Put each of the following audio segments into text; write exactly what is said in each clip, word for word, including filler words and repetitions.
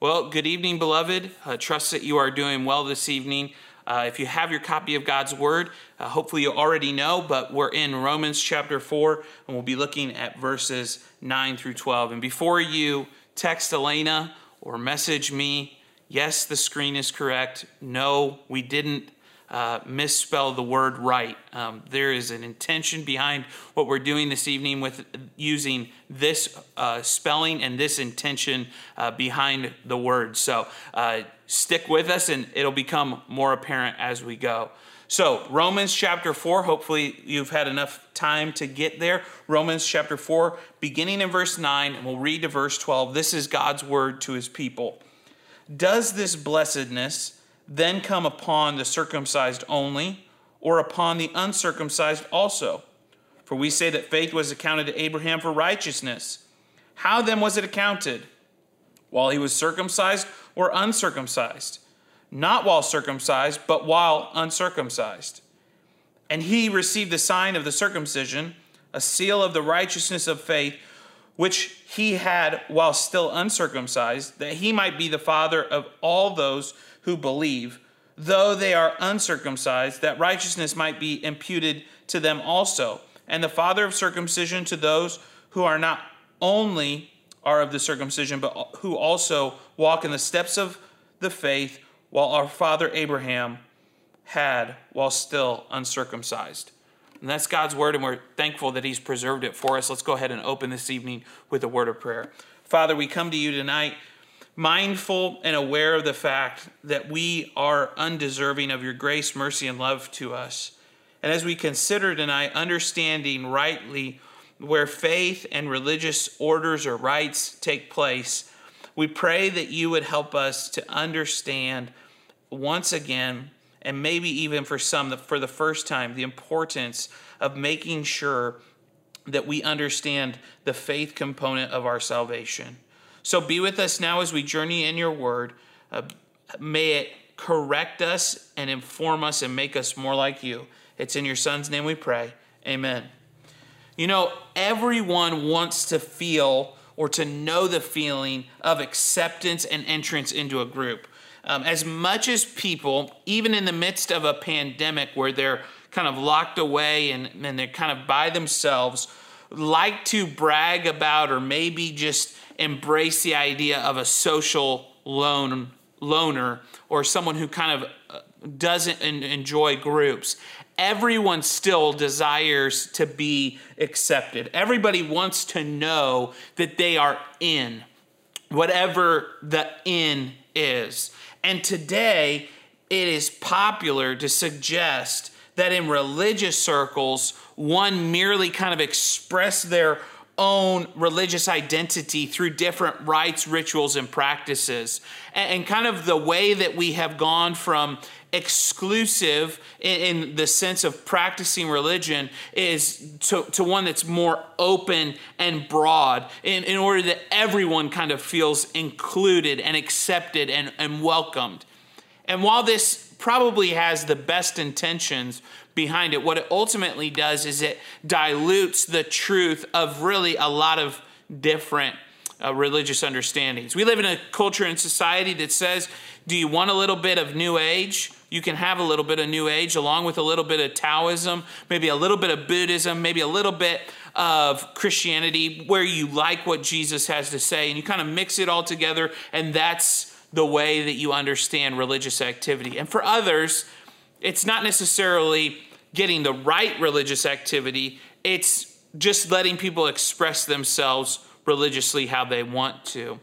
Well, good evening, beloved. Uh, trust that you are doing well this evening. Uh, if you have your copy of God's Word, uh, hopefully you already know, but we're in Romans chapter four, and we'll be looking at verses nine through twelve. And before you text Elena or message me, yes, the screen is correct. No, we didn't uh, misspell the word right. Um, there is an intention behind what we're doing this evening with using this uh, spelling and this intention uh, behind the word. So uh, stick with us and it'll become more apparent as we go. So Romans chapter four, hopefully you've had enough time to get there. Romans chapter four, beginning in verse nine, and we'll read to verse twelve. This is God's word to his people. Does this blessedness then come upon the circumcised only, or upon the uncircumcised also? For we say that faith was accounted to Abraham for righteousness. How then was it accounted? While he was circumcised or uncircumcised? Not while circumcised, but while uncircumcised. And he received the sign of the circumcision, a seal of the righteousness of faith, which he had while still uncircumcised, that he might be the father of all those who believe, though they are uncircumcised, that righteousness might be imputed to them also, and the father of circumcision to those who are not only are of the circumcision, but who also walk in the steps of the faith, while our father Abraham had while still uncircumcised. And that's God's word, and we're thankful that he's preserved it for us. Let's go ahead and open this evening with a word of prayer. Father, we come to you tonight mindful and aware of the fact that we are undeserving of your grace, mercy, and love to us. And as we consider tonight understanding rightly where faith and religious orders or rites take place, we pray that you would help us to understand once again, and maybe even for some, for the first time, the importance of making sure that we understand the faith component of our salvation. So be with us now as we journey in your word. Uh, may it correct us and inform us and make us more like you. It's in your son's name we pray. Amen. You know, everyone wants to feel or to know the feeling of acceptance and entrance into a group. Um, as much as people, even in the midst of a pandemic where they're kind of locked away and, and they're kind of by themselves, like to brag about or maybe just embrace the idea of a social lone, loner or someone who kind of doesn't enjoy groups. Everyone still desires to be accepted. Everybody wants to know that they are in, whatever the in is. And today, it is popular to suggest that in religious circles, one merely kind of express their own religious identity through different rites, rituals, and practices. And kind of the way that we have gone from exclusive in the sense of practicing religion is to, to one that's more open and broad in, in order that everyone kind of feels included and accepted and, and welcomed. And while this probably has the best intentions behind it, what it ultimately does is it dilutes the truth of really a lot of different Uh, religious understandings. We live in a culture and society that says, do you want a little bit of New Age? You can have a little bit of New Age along with a little bit of Taoism, maybe a little bit of Buddhism, maybe a little bit of Christianity, where you like what Jesus has to say, and you kind of mix it all together, and that's the way that you understand religious activity. And for others, it's not necessarily getting the right religious activity, it's just letting people express themselves religiously how they want to.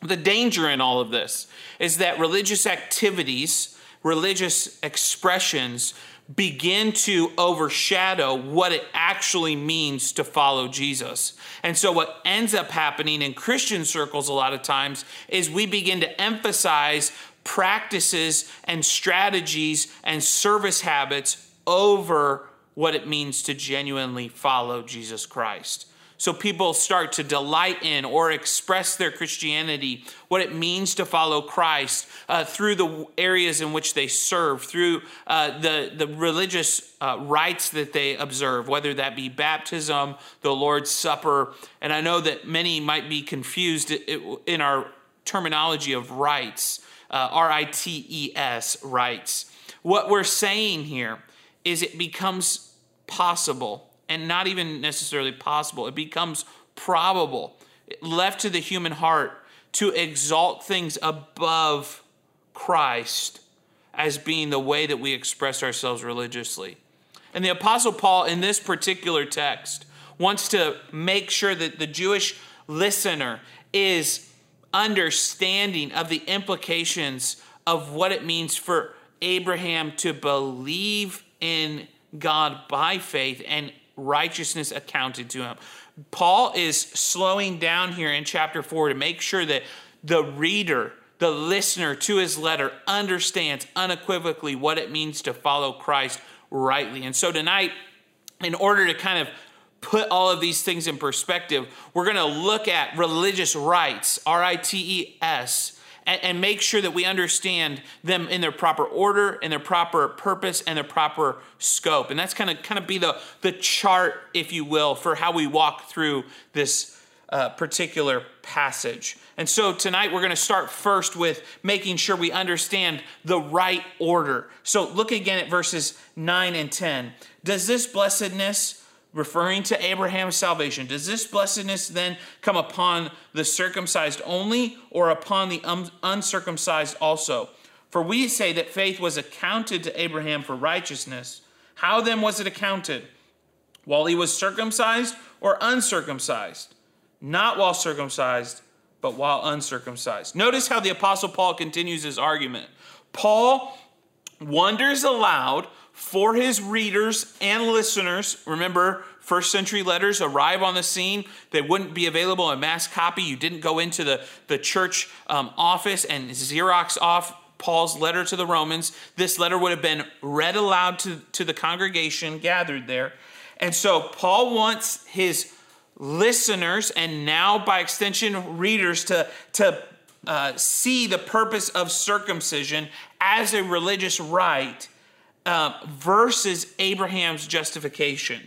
The danger in all of this is that religious activities, religious expressions begin to overshadow what it actually means to follow Jesus. And so what ends up happening in Christian circles a lot of times is we begin to emphasize practices and strategies and service habits over what it means to genuinely follow Jesus Christ. So people start to delight in or express their Christianity, what it means to follow Christ uh, through the areas in which they serve, through uh, the, the religious uh, rites that they observe, whether that be baptism, the Lord's Supper. And I know that many might be confused in our terminology of rights, uh, R I T E S, rights. What we're saying here is it becomes possible, and not even necessarily possible, it becomes probable, left to the human heart, to exalt things above Christ as being the way that we express ourselves religiously. And the Apostle Paul, in this particular text, wants to make sure that the Jewish listener is understanding of the implications of what it means for Abraham to believe in God by faith and righteousness accounted to him. Paul is slowing down here in chapter four to make sure that the reader, the listener to his letter, understands unequivocally what it means to follow Christ rightly. And so tonight, in order to kind of put all of these things in perspective, we're going to look at religious rights, R I T E S, and, and make sure that we understand them in their proper order, in their proper purpose, and their proper scope. And that's kind of kind of be the, the chart, if you will, for how we walk through this uh, particular passage. And so tonight we're going to start first with making sure we understand the right order. So look again at verses nine and ten. Does this blessedness, referring to Abraham's salvation, does this blessedness then come upon the circumcised only, or upon the un- uncircumcised also? For we say that faith was accounted to Abraham for righteousness. How then was it accounted? While he was circumcised or uncircumcised? Not while circumcised, but while uncircumcised. Notice how the Apostle Paul continues his argument. Paul wonders aloud for his readers and listeners. Remember, first century letters arrive on the scene. They wouldn't be available in mass copy. You didn't go into the, the church um, office and Xerox off Paul's letter to the Romans. This letter would have been read aloud to, to the congregation gathered there. And so Paul wants his listeners, and now by extension readers, to, to uh, see the purpose of circumcision as a religious rite Uh, versus Abraham's justification.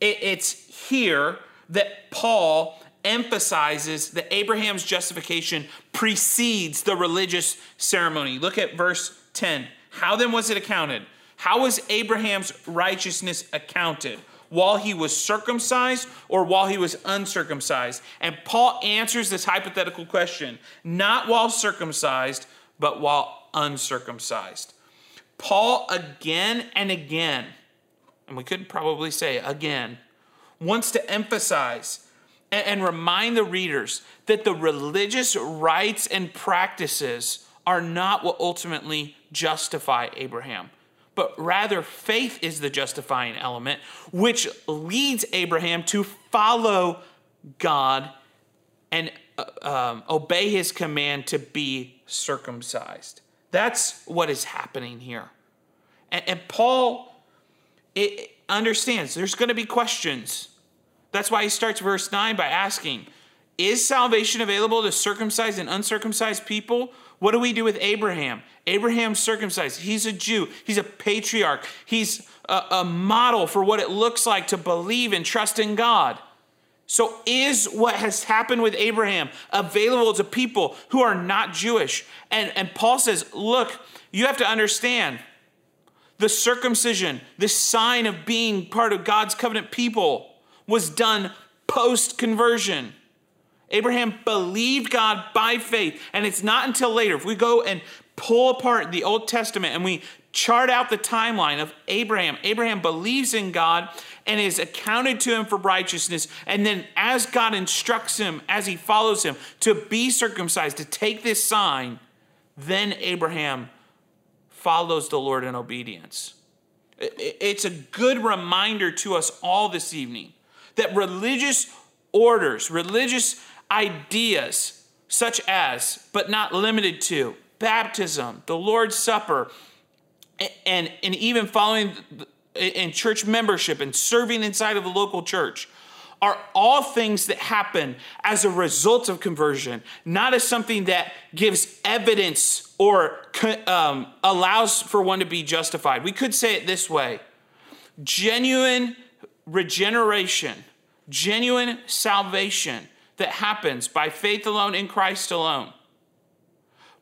It, it's here that Paul emphasizes that Abraham's justification precedes the religious ceremony. Look at verse ten. How then was it accounted? How was Abraham's righteousness accounted? While he was circumcised or while he was uncircumcised? And Paul answers this hypothetical question, not while circumcised, but while uncircumcised. Paul again and again, and we could probably say again, wants to emphasize and, and remind the readers that the religious rites and practices are not what ultimately justify Abraham, but rather faith is the justifying element, which leads Abraham to follow God and uh, um, obey his command to be circumcised. That's what is happening here. And, and Paul it, it understands there's going to be questions. That's why he starts verse nine by asking, is salvation available to circumcised and uncircumcised people? What do we do with Abraham? Abraham's circumcised. He's a Jew. He's a patriarch. He's a, a model for what it looks like to believe and trust in God. So is what has happened with Abraham available to people who are not Jewish? And, and Paul says, look, you have to understand the circumcision, the sign of being part of God's covenant people, was done post-conversion. Abraham believed God by faith, and it's not until later. If we go and pull apart the Old Testament and we chart out the timeline of Abraham. Abraham believes in God and is accounted to him for righteousness. And then as God instructs him, as he follows him, to be circumcised, to take this sign, then Abraham follows the Lord in obedience. It's a good reminder to us all this evening that religious orders, religious ideas, such as, but not limited to, baptism, the Lord's Supper, And, and even following in church membership and serving inside of the local church are all things that happen as a result of conversion, not as something that gives evidence or um, allows for one to be justified. We could say it this way. Genuine regeneration, genuine salvation that happens by faith alone in Christ alone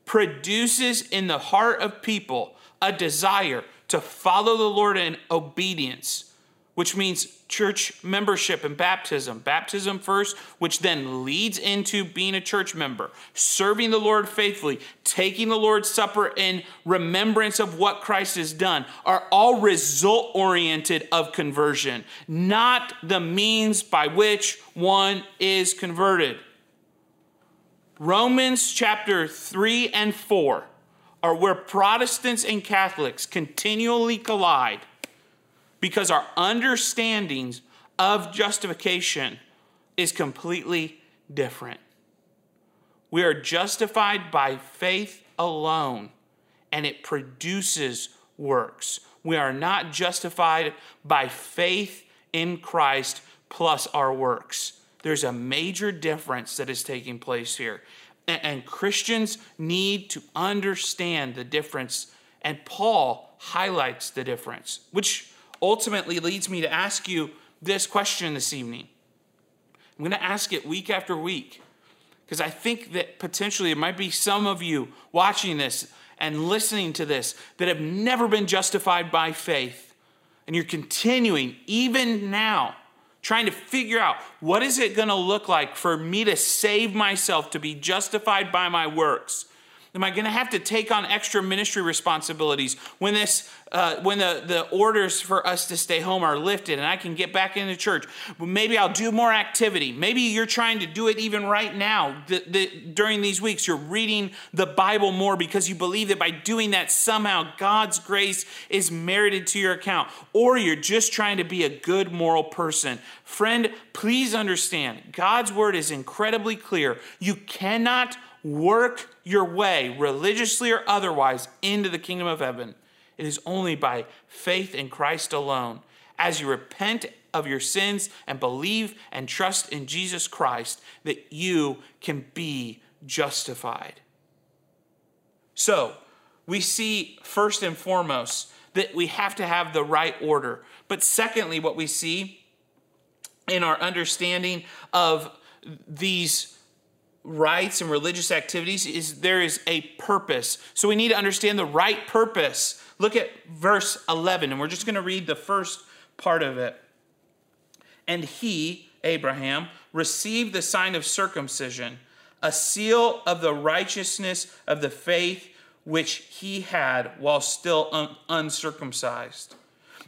produces in the heart of people a desire to follow the Lord in obedience, which means church membership and baptism. Baptism first, which then leads into being a church member, serving the Lord faithfully, taking the Lord's Supper in remembrance of what Christ has done, are all result-oriented of conversion, not the means by which one is converted. Romans chapter three and four are where Protestants and Catholics continually collide, because our understandings of justification is completely different. We are justified by faith alone, and it produces works. We are not justified by faith in Christ plus our works. There's a major difference that is taking place here. And Christians need to understand the difference. And Paul highlights the difference, which ultimately leads me to ask you this question this evening. I'm going to ask it week after week, because I think that potentially it might be some of you watching this and listening to this that have never been justified by faith, and you're continuing even now trying to figure out, what is it going to look like for me to save myself, to be justified by my works? Am I going to have to take on extra ministry responsibilities when this, uh, when the, the orders for us to stay home are lifted and I can get back into church? But maybe I'll do more activity. Maybe you're trying to do it even right now. The, the, during these weeks, you're reading the Bible more because you believe that by doing that, somehow God's grace is merited to your account. Or you're just trying to be a good moral person. Friend, please understand, God's word is incredibly clear. You cannot work your way, religiously or otherwise, into the kingdom of heaven. It is only by faith in Christ alone. As you repent of your sins and believe and trust in Jesus Christ, that you can be justified. So, we see first and foremost that we have to have the right order. But secondly, what we see in our understanding of these rites and religious activities is there is a purpose. So we need to understand the right purpose. Look at verse eleven, and we're just going to read the first part of it. And he, Abraham, received the sign of circumcision, a seal of the righteousness of the faith which he had while still un- uncircumcised.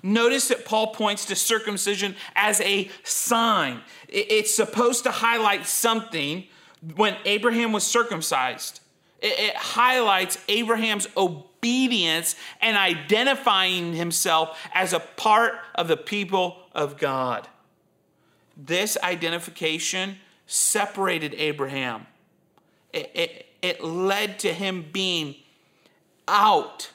Notice that Paul points to circumcision as a sign. It's supposed to highlight something. When Abraham was circumcised, it, it highlights Abraham's obedience and identifying himself as a part of the people of God. This identification separated Abraham. It, it, it led to him being out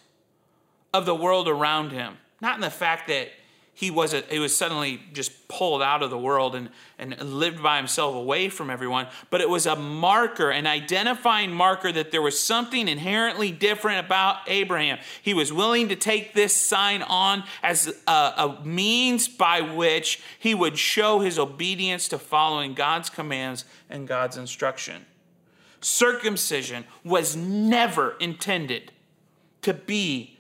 of the world around him. Not in the fact that He was, a, he was suddenly just pulled out of the world and, and lived by himself away from everyone. But it was a marker, an identifying marker, that there was something inherently different about Abraham. He was willing to take this sign on as a, a means by which he would show his obedience to following God's commands and God's instruction. Circumcision was never intended to be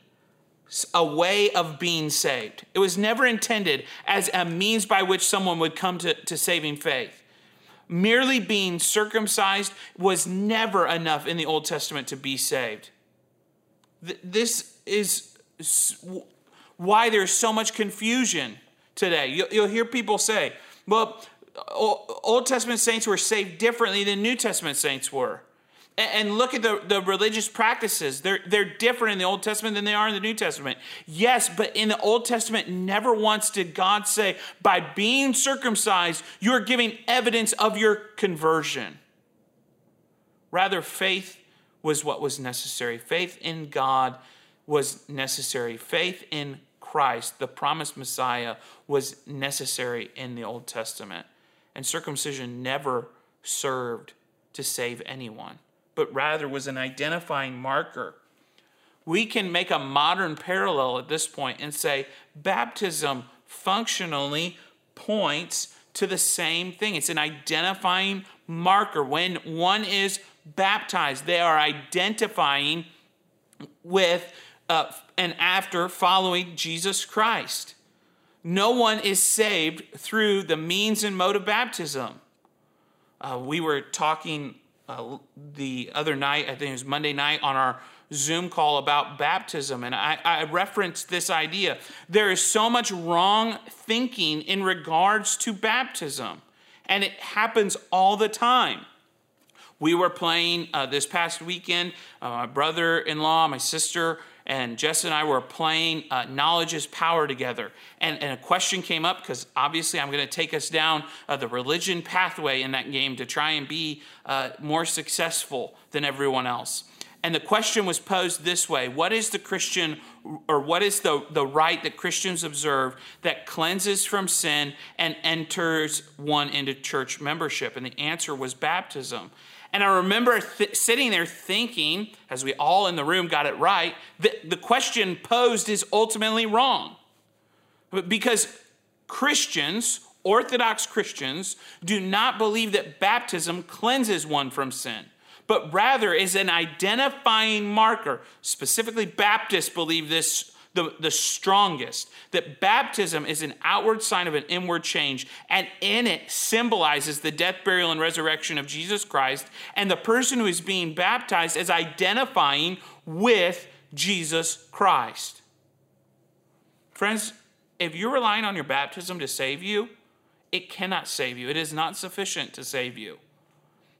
a way of being saved. It was never intended as a means by which someone would come to, to saving faith. Merely being circumcised was never enough in the Old Testament to be saved. Th- this is s- why there's so much confusion today. You'll, you'll hear people say, well, o- Old Testament saints were saved differently than New Testament saints were. And look at the, the religious practices. They're, they're different in the Old Testament than they are in the New Testament. Yes, but in the Old Testament, never once did God say, by being circumcised, you're giving evidence of your conversion. Rather, faith was what was necessary. Faith in God was necessary. Faith in Christ, the promised Messiah, was necessary in the Old Testament. And circumcision never served to save anyone, but rather was an identifying marker. We can make a modern parallel at this point and say baptism functionally points to the same thing. It's an identifying marker. When one is baptized. They are identifying with uh, and after following Jesus Christ. No one is saved through the means and mode of baptism. Uh, we were talking uh, the other night, I think it was Monday night, on our Zoom call about baptism, and I, I referenced this idea. There is so much wrong thinking in regards to baptism, and it happens all the time. We were playing uh, this past weekend, uh, my brother-in-law, my sister, and Jess and I were playing uh, Knowledge is Power together. And, and a question came up, because obviously I'm going to take us down uh, the religion pathway in that game to try and be uh, more successful than everyone else. And the question was posed this way: what is the Christian, or what is the, the rite that Christians observe that cleanses from sin and enters one into church membership? And the answer was baptism. And I remember th- sitting there thinking, as we all in the room got it right, that the question posed is ultimately wrong. Because Christians, Orthodox Christians, do not believe that baptism cleanses one from sin, but rather is an identifying marker. Specifically, Baptists believe this the, the strongest, that baptism is an outward sign of an inward change, and in it symbolizes the death, burial, and resurrection of Jesus Christ, and the person who is being baptized is identifying with Jesus Christ. Friends, if you're relying on your baptism to save you, it cannot save you. It is not sufficient to save you.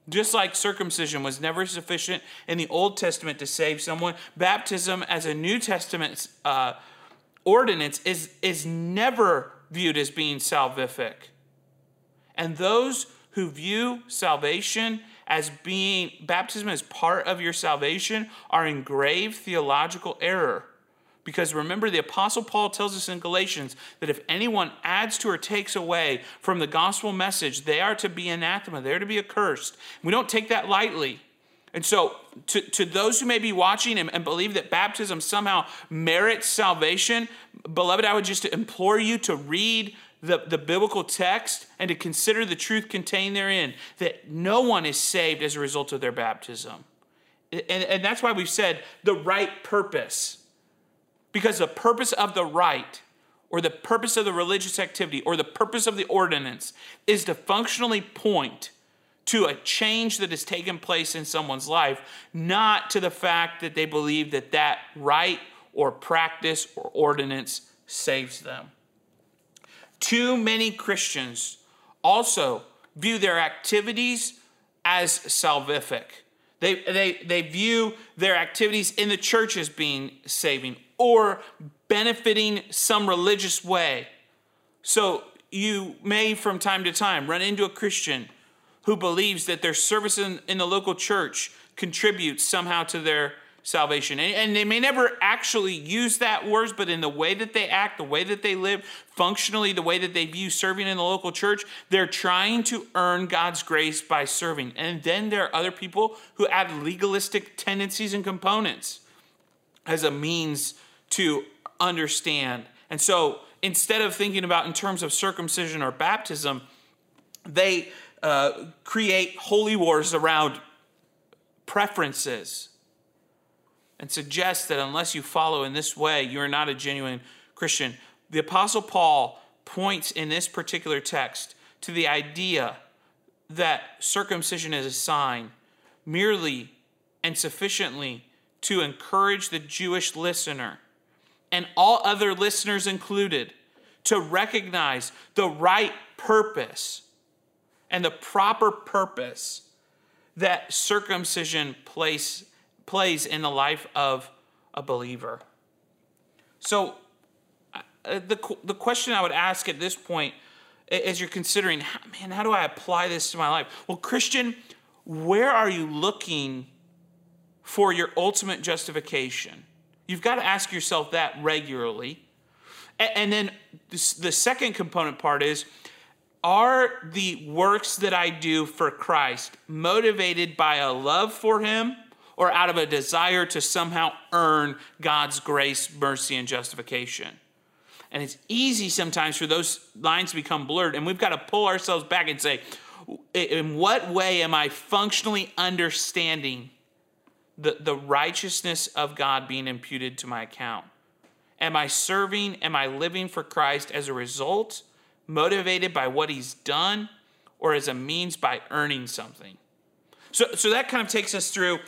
Just like circumcision was never sufficient in the Old Testament to save someone, baptism as a New Testament uh, ordinance is, is never viewed as being salvific. And those who view salvation as being, baptism as part of your salvation, are in grave theological error. Because remember, the Apostle Paul tells us in Galatians that if anyone adds to or takes away from the gospel message, they are to be anathema, they are to be accursed. We don't take that lightly. And so to, to those who may be watching and, and believe that baptism somehow merits salvation, beloved, I would just implore you to read the, the biblical text and to consider the truth contained therein, that no one is saved as a result of their baptism. And, and that's why we've said the right purpose. Because the purpose of the rite, or the purpose of the religious activity, or the purpose of the ordinance is to functionally point to a change that has taken place in someone's life, not to the fact that they believe that that rite or practice or ordinance saves them. Too many Christians also view their activities as salvific. They, they, they view their activities in the church as being saving or benefiting some religious way. So you may from time to time run into a Christian who believes that their service in, in the local church contributes somehow to their salvation. And, and they may never actually use that word, but in the way that they act, the way that they live, functionally, the way that they view serving in the local church, they're trying to earn God's grace by serving. And then there are other people who add legalistic tendencies and components as a means to understand. And so instead of thinking about in terms of circumcision or baptism, they uh, create holy wars around preferences and suggests that unless you follow in this way, you are not a genuine Christian. The Apostle Paul points in this particular text to the idea that circumcision is a sign merely and sufficiently to encourage the Jewish listener, and all other listeners included, to recognize the right purpose and the proper purpose that circumcision places plays in the life of a believer. So uh, the, the question I would ask at this point, as you're considering, man, how do I apply this to my life? Well, Christian, where are you looking for your ultimate justification? You've got to ask yourself that regularly. And, and then this, the second component part is, are the works that I do for Christ motivated by a love for him, or out of a desire to somehow earn God's grace, mercy, and justification? And it's easy sometimes for those lines to become blurred, and we've got to pull ourselves back and say, in what way am I functionally understanding the, the righteousness of God being imputed to my account? Am I serving? Am I living for Christ as a result, motivated by what he's done, or as a means by earning something? So, so that kind of takes us through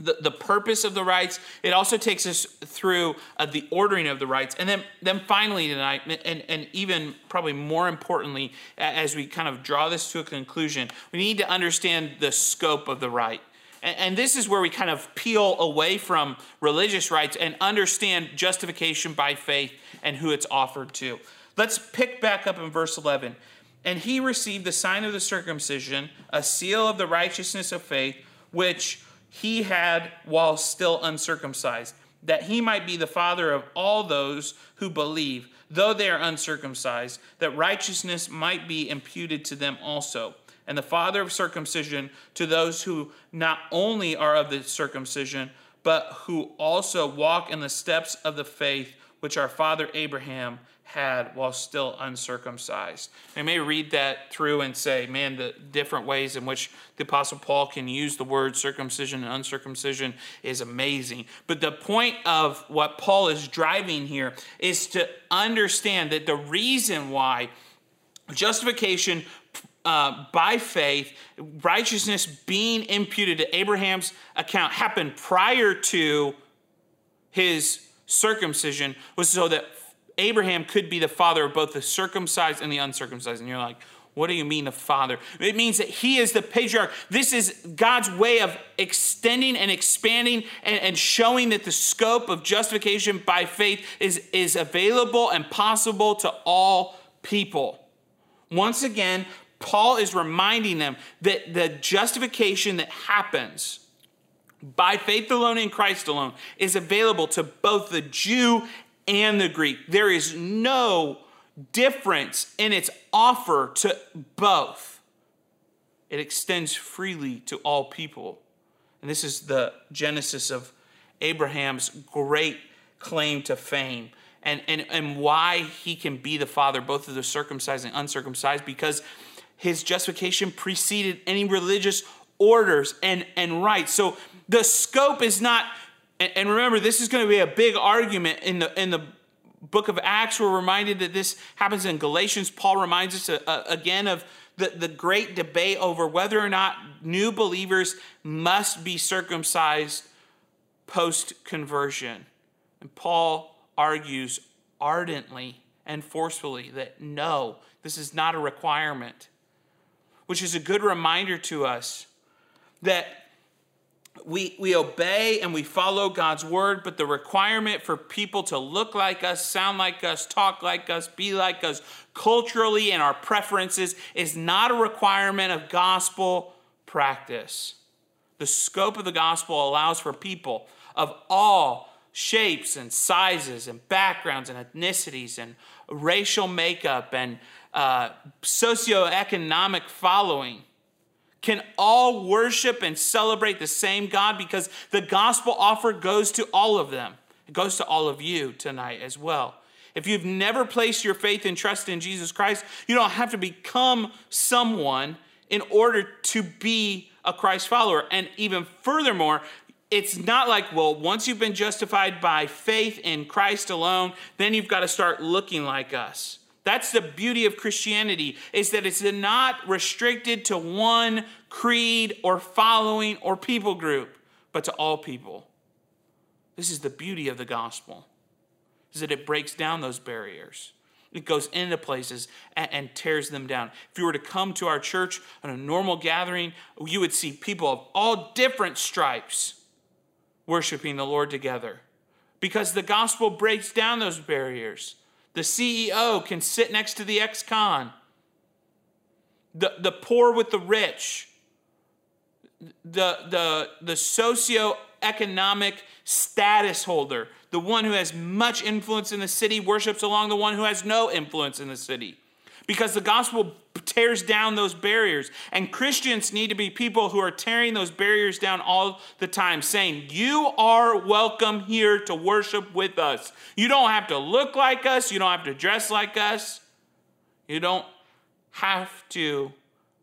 the, the purpose of the rites. It also takes us through uh, the ordering of the rites. And then, then finally tonight, and, and even probably more importantly, as we kind of draw this to a conclusion, we need to understand the scope of the rite. And this is where we kind of peel away from religious rites and understand justification by faith and who it's offered to. Let's pick back up in verse eleven. And he received the sign of the circumcision, a seal of the righteousness of faith, which he had while still uncircumcised, that he might be the father of all those who believe, though they are uncircumcised, that righteousness might be imputed to them also. And the father of circumcision to those who not only are of the circumcision, but who also walk in the steps of the faith which our father Abraham had while still uncircumcised. I may read that through and say, man, the different ways in which the Apostle Paul can use the word circumcision and uncircumcision is amazing. But the point of what Paul is driving here is to understand that the reason why justification Uh, by faith, righteousness being imputed to Abraham's account happened prior to his circumcision was so that Abraham could be the father of both the circumcised and the uncircumcised. And you're like, what do you mean the father? It means that he is the patriarch. This is God's way of extending and expanding and, and showing that the scope of justification by faith is, is available and possible to all people. Once again, Paul is reminding them that the justification that happens by faith alone in Christ alone is available to both the Jew and the Greek. There is no difference in its offer to both. It extends freely to all people. And this is the genesis of Abraham's great claim to fame. And, and, and why he can be the father, both of the circumcised and uncircumcised, because his justification preceded any religious orders and, and rites. So the scope is not, and, and remember, this is going to be a big argument in the, in the book of Acts. We're reminded that this happens in Galatians. Paul reminds us uh, again of the, the great debate over whether or not new believers must be circumcised post-conversion. And Paul argues ardently and forcefully that no, this is not a requirement, which is a good reminder to us that we, we obey and we follow God's word, but the requirement for people to look like us, sound like us, talk like us, be like us culturally and our preferences is not a requirement of gospel practice. The scope of the gospel allows for people of all shapes and sizes and backgrounds and ethnicities and racial makeup and uh, socioeconomic following can all worship and celebrate the same God because the gospel offer goes to all of them. It goes to all of you tonight as well. If you've never placed your faith and trust in Jesus Christ, you don't have to become someone in order to be a Christ follower. And even furthermore, it's not like, well, once you've been justified by faith in Christ alone, then you've got to start looking like us. That's the beauty of Christianity, is that it's not restricted to one creed or following or people group, but to all people. This is the beauty of the gospel, is that it breaks down those barriers. It goes into places and tears them down. If you were to come to our church on a normal gathering, you would see people of all different stripes worshiping the Lord together, because the gospel breaks down those barriers. The C E O can sit next to the ex-con, the, the poor with the rich, the, the, the socioeconomic status holder, the one who has much influence in the city worships along the one who has no influence in the city, because the gospel tears down those barriers. And Christians need to be people who are tearing those barriers down all the time, saying, you are welcome here to worship with us. You don't have to look like us. You don't have to dress like us. You don't have to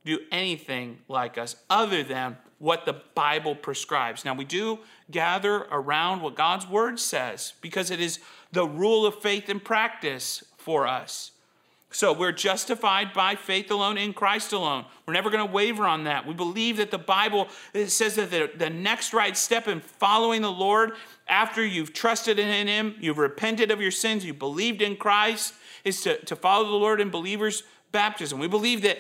do anything like us other than what the Bible prescribes. Now, we do gather around what God's word says because it is the rule of faith and practice for us. So we're justified by faith alone in Christ alone. We're never going to waver on that. We believe that the Bible says that the, the next right step in following the Lord after you've trusted in him, you've repented of your sins, you've believed in Christ, is to, to follow the Lord in believers' baptism. We believe that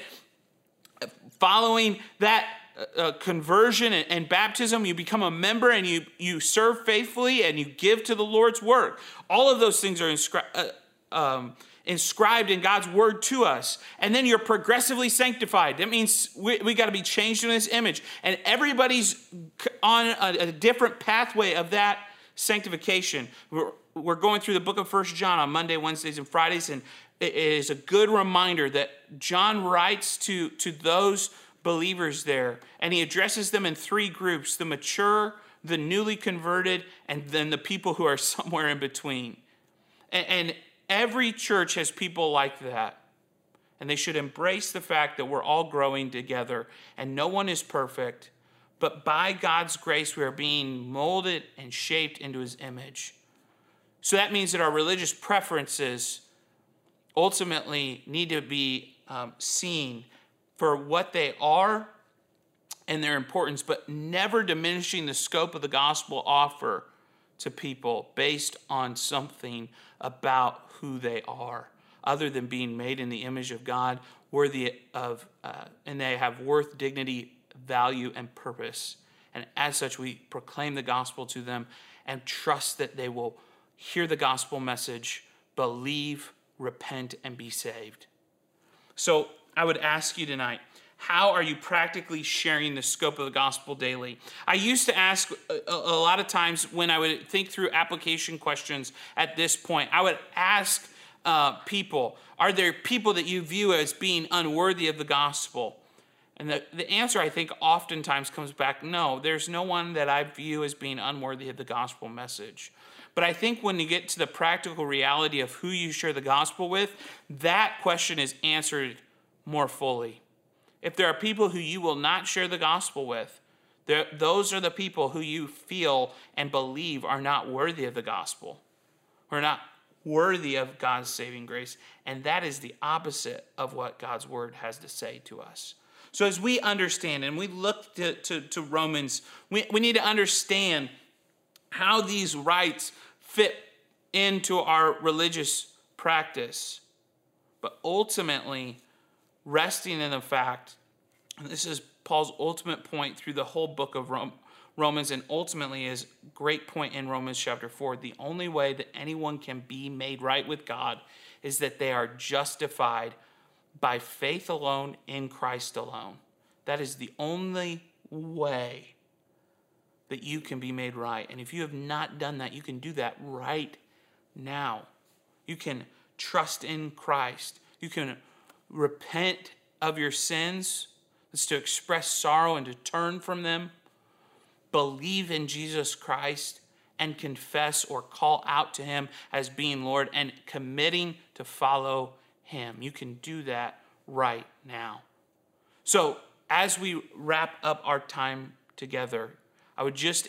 following that Uh, conversion and, and baptism, you become a member and you, you serve faithfully and you give to the Lord's work. All of those things are inscri- uh, um, inscribed in God's word to us. And then you're progressively sanctified. That means we, we got to be changed in his image. And everybody's on a, a different pathway of that sanctification. We're, we're going through the book of First John on Monday, Wednesdays, and Fridays. And it is a good reminder that John writes to, to those believers there, and he addresses them in three groups: the mature, the newly converted, and then the people who are somewhere in between. And, and every church has people like that, and they should embrace the fact that we're all growing together, and no one is perfect, but by God's grace, we are being molded and shaped into his image. So that means that our religious preferences ultimately need to be um, seen for what they are and their importance, but never diminishing the scope of the gospel offer to people based on something about who they are, other than being made in the image of God, worthy of, uh, and they have worth, dignity, value, and purpose. And as such, we proclaim the gospel to them and trust that they will hear the gospel message, believe, repent, and be saved. So, I would ask you tonight, how are you practically sharing the scope of the gospel daily? I used to ask a, a lot of times when I would think through application questions at this point, I would ask uh, people, are there people that you view as being unworthy of the gospel? And the, the answer, I think, oftentimes comes back, no, there's no one that I view as being unworthy of the gospel message. But I think when you get to the practical reality of who you share the gospel with, that question is answered more fully. If there are people who you will not share the gospel with, those are the people who you feel and believe are not worthy of the gospel, or not worthy of God's saving grace. And that is the opposite of what God's word has to say to us. So as we understand and we look to, to, to Romans, we, we need to understand how these rites fit into our religious practice. But ultimately, resting in the fact, and this is Paul's ultimate point through the whole book of Romans, and ultimately his great point in Romans chapter four, the only way that anyone can be made right with God is that they are justified by faith alone in Christ alone. That is the only way that you can be made right. And if you have not done that, you can do that right now. You can trust in Christ. You can repent of your sins. It's to express sorrow and to turn from them. Believe in Jesus Christ and confess or call out to him as being Lord and committing to follow him. You can do that right now. So as we wrap up our time together, I would just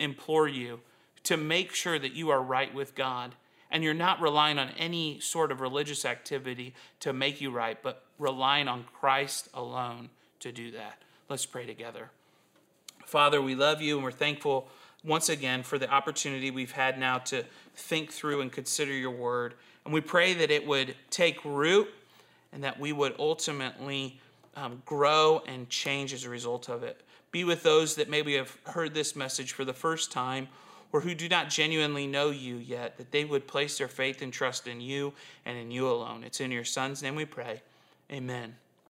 implore you to make sure that you are right with God. And you're not relying on any sort of religious activity to make you right, but relying on Christ alone to do that. Let's pray together. Father, we love you and we're thankful once again for the opportunity we've had now to think through and consider your word. And we pray that it would take root and that we would ultimately um, grow and change as a result of it. Be with those that maybe have heard this message for the first time, or who do not genuinely know you yet, that they would place their faith and trust in you and in you alone. It's in your Son's name we pray. Amen.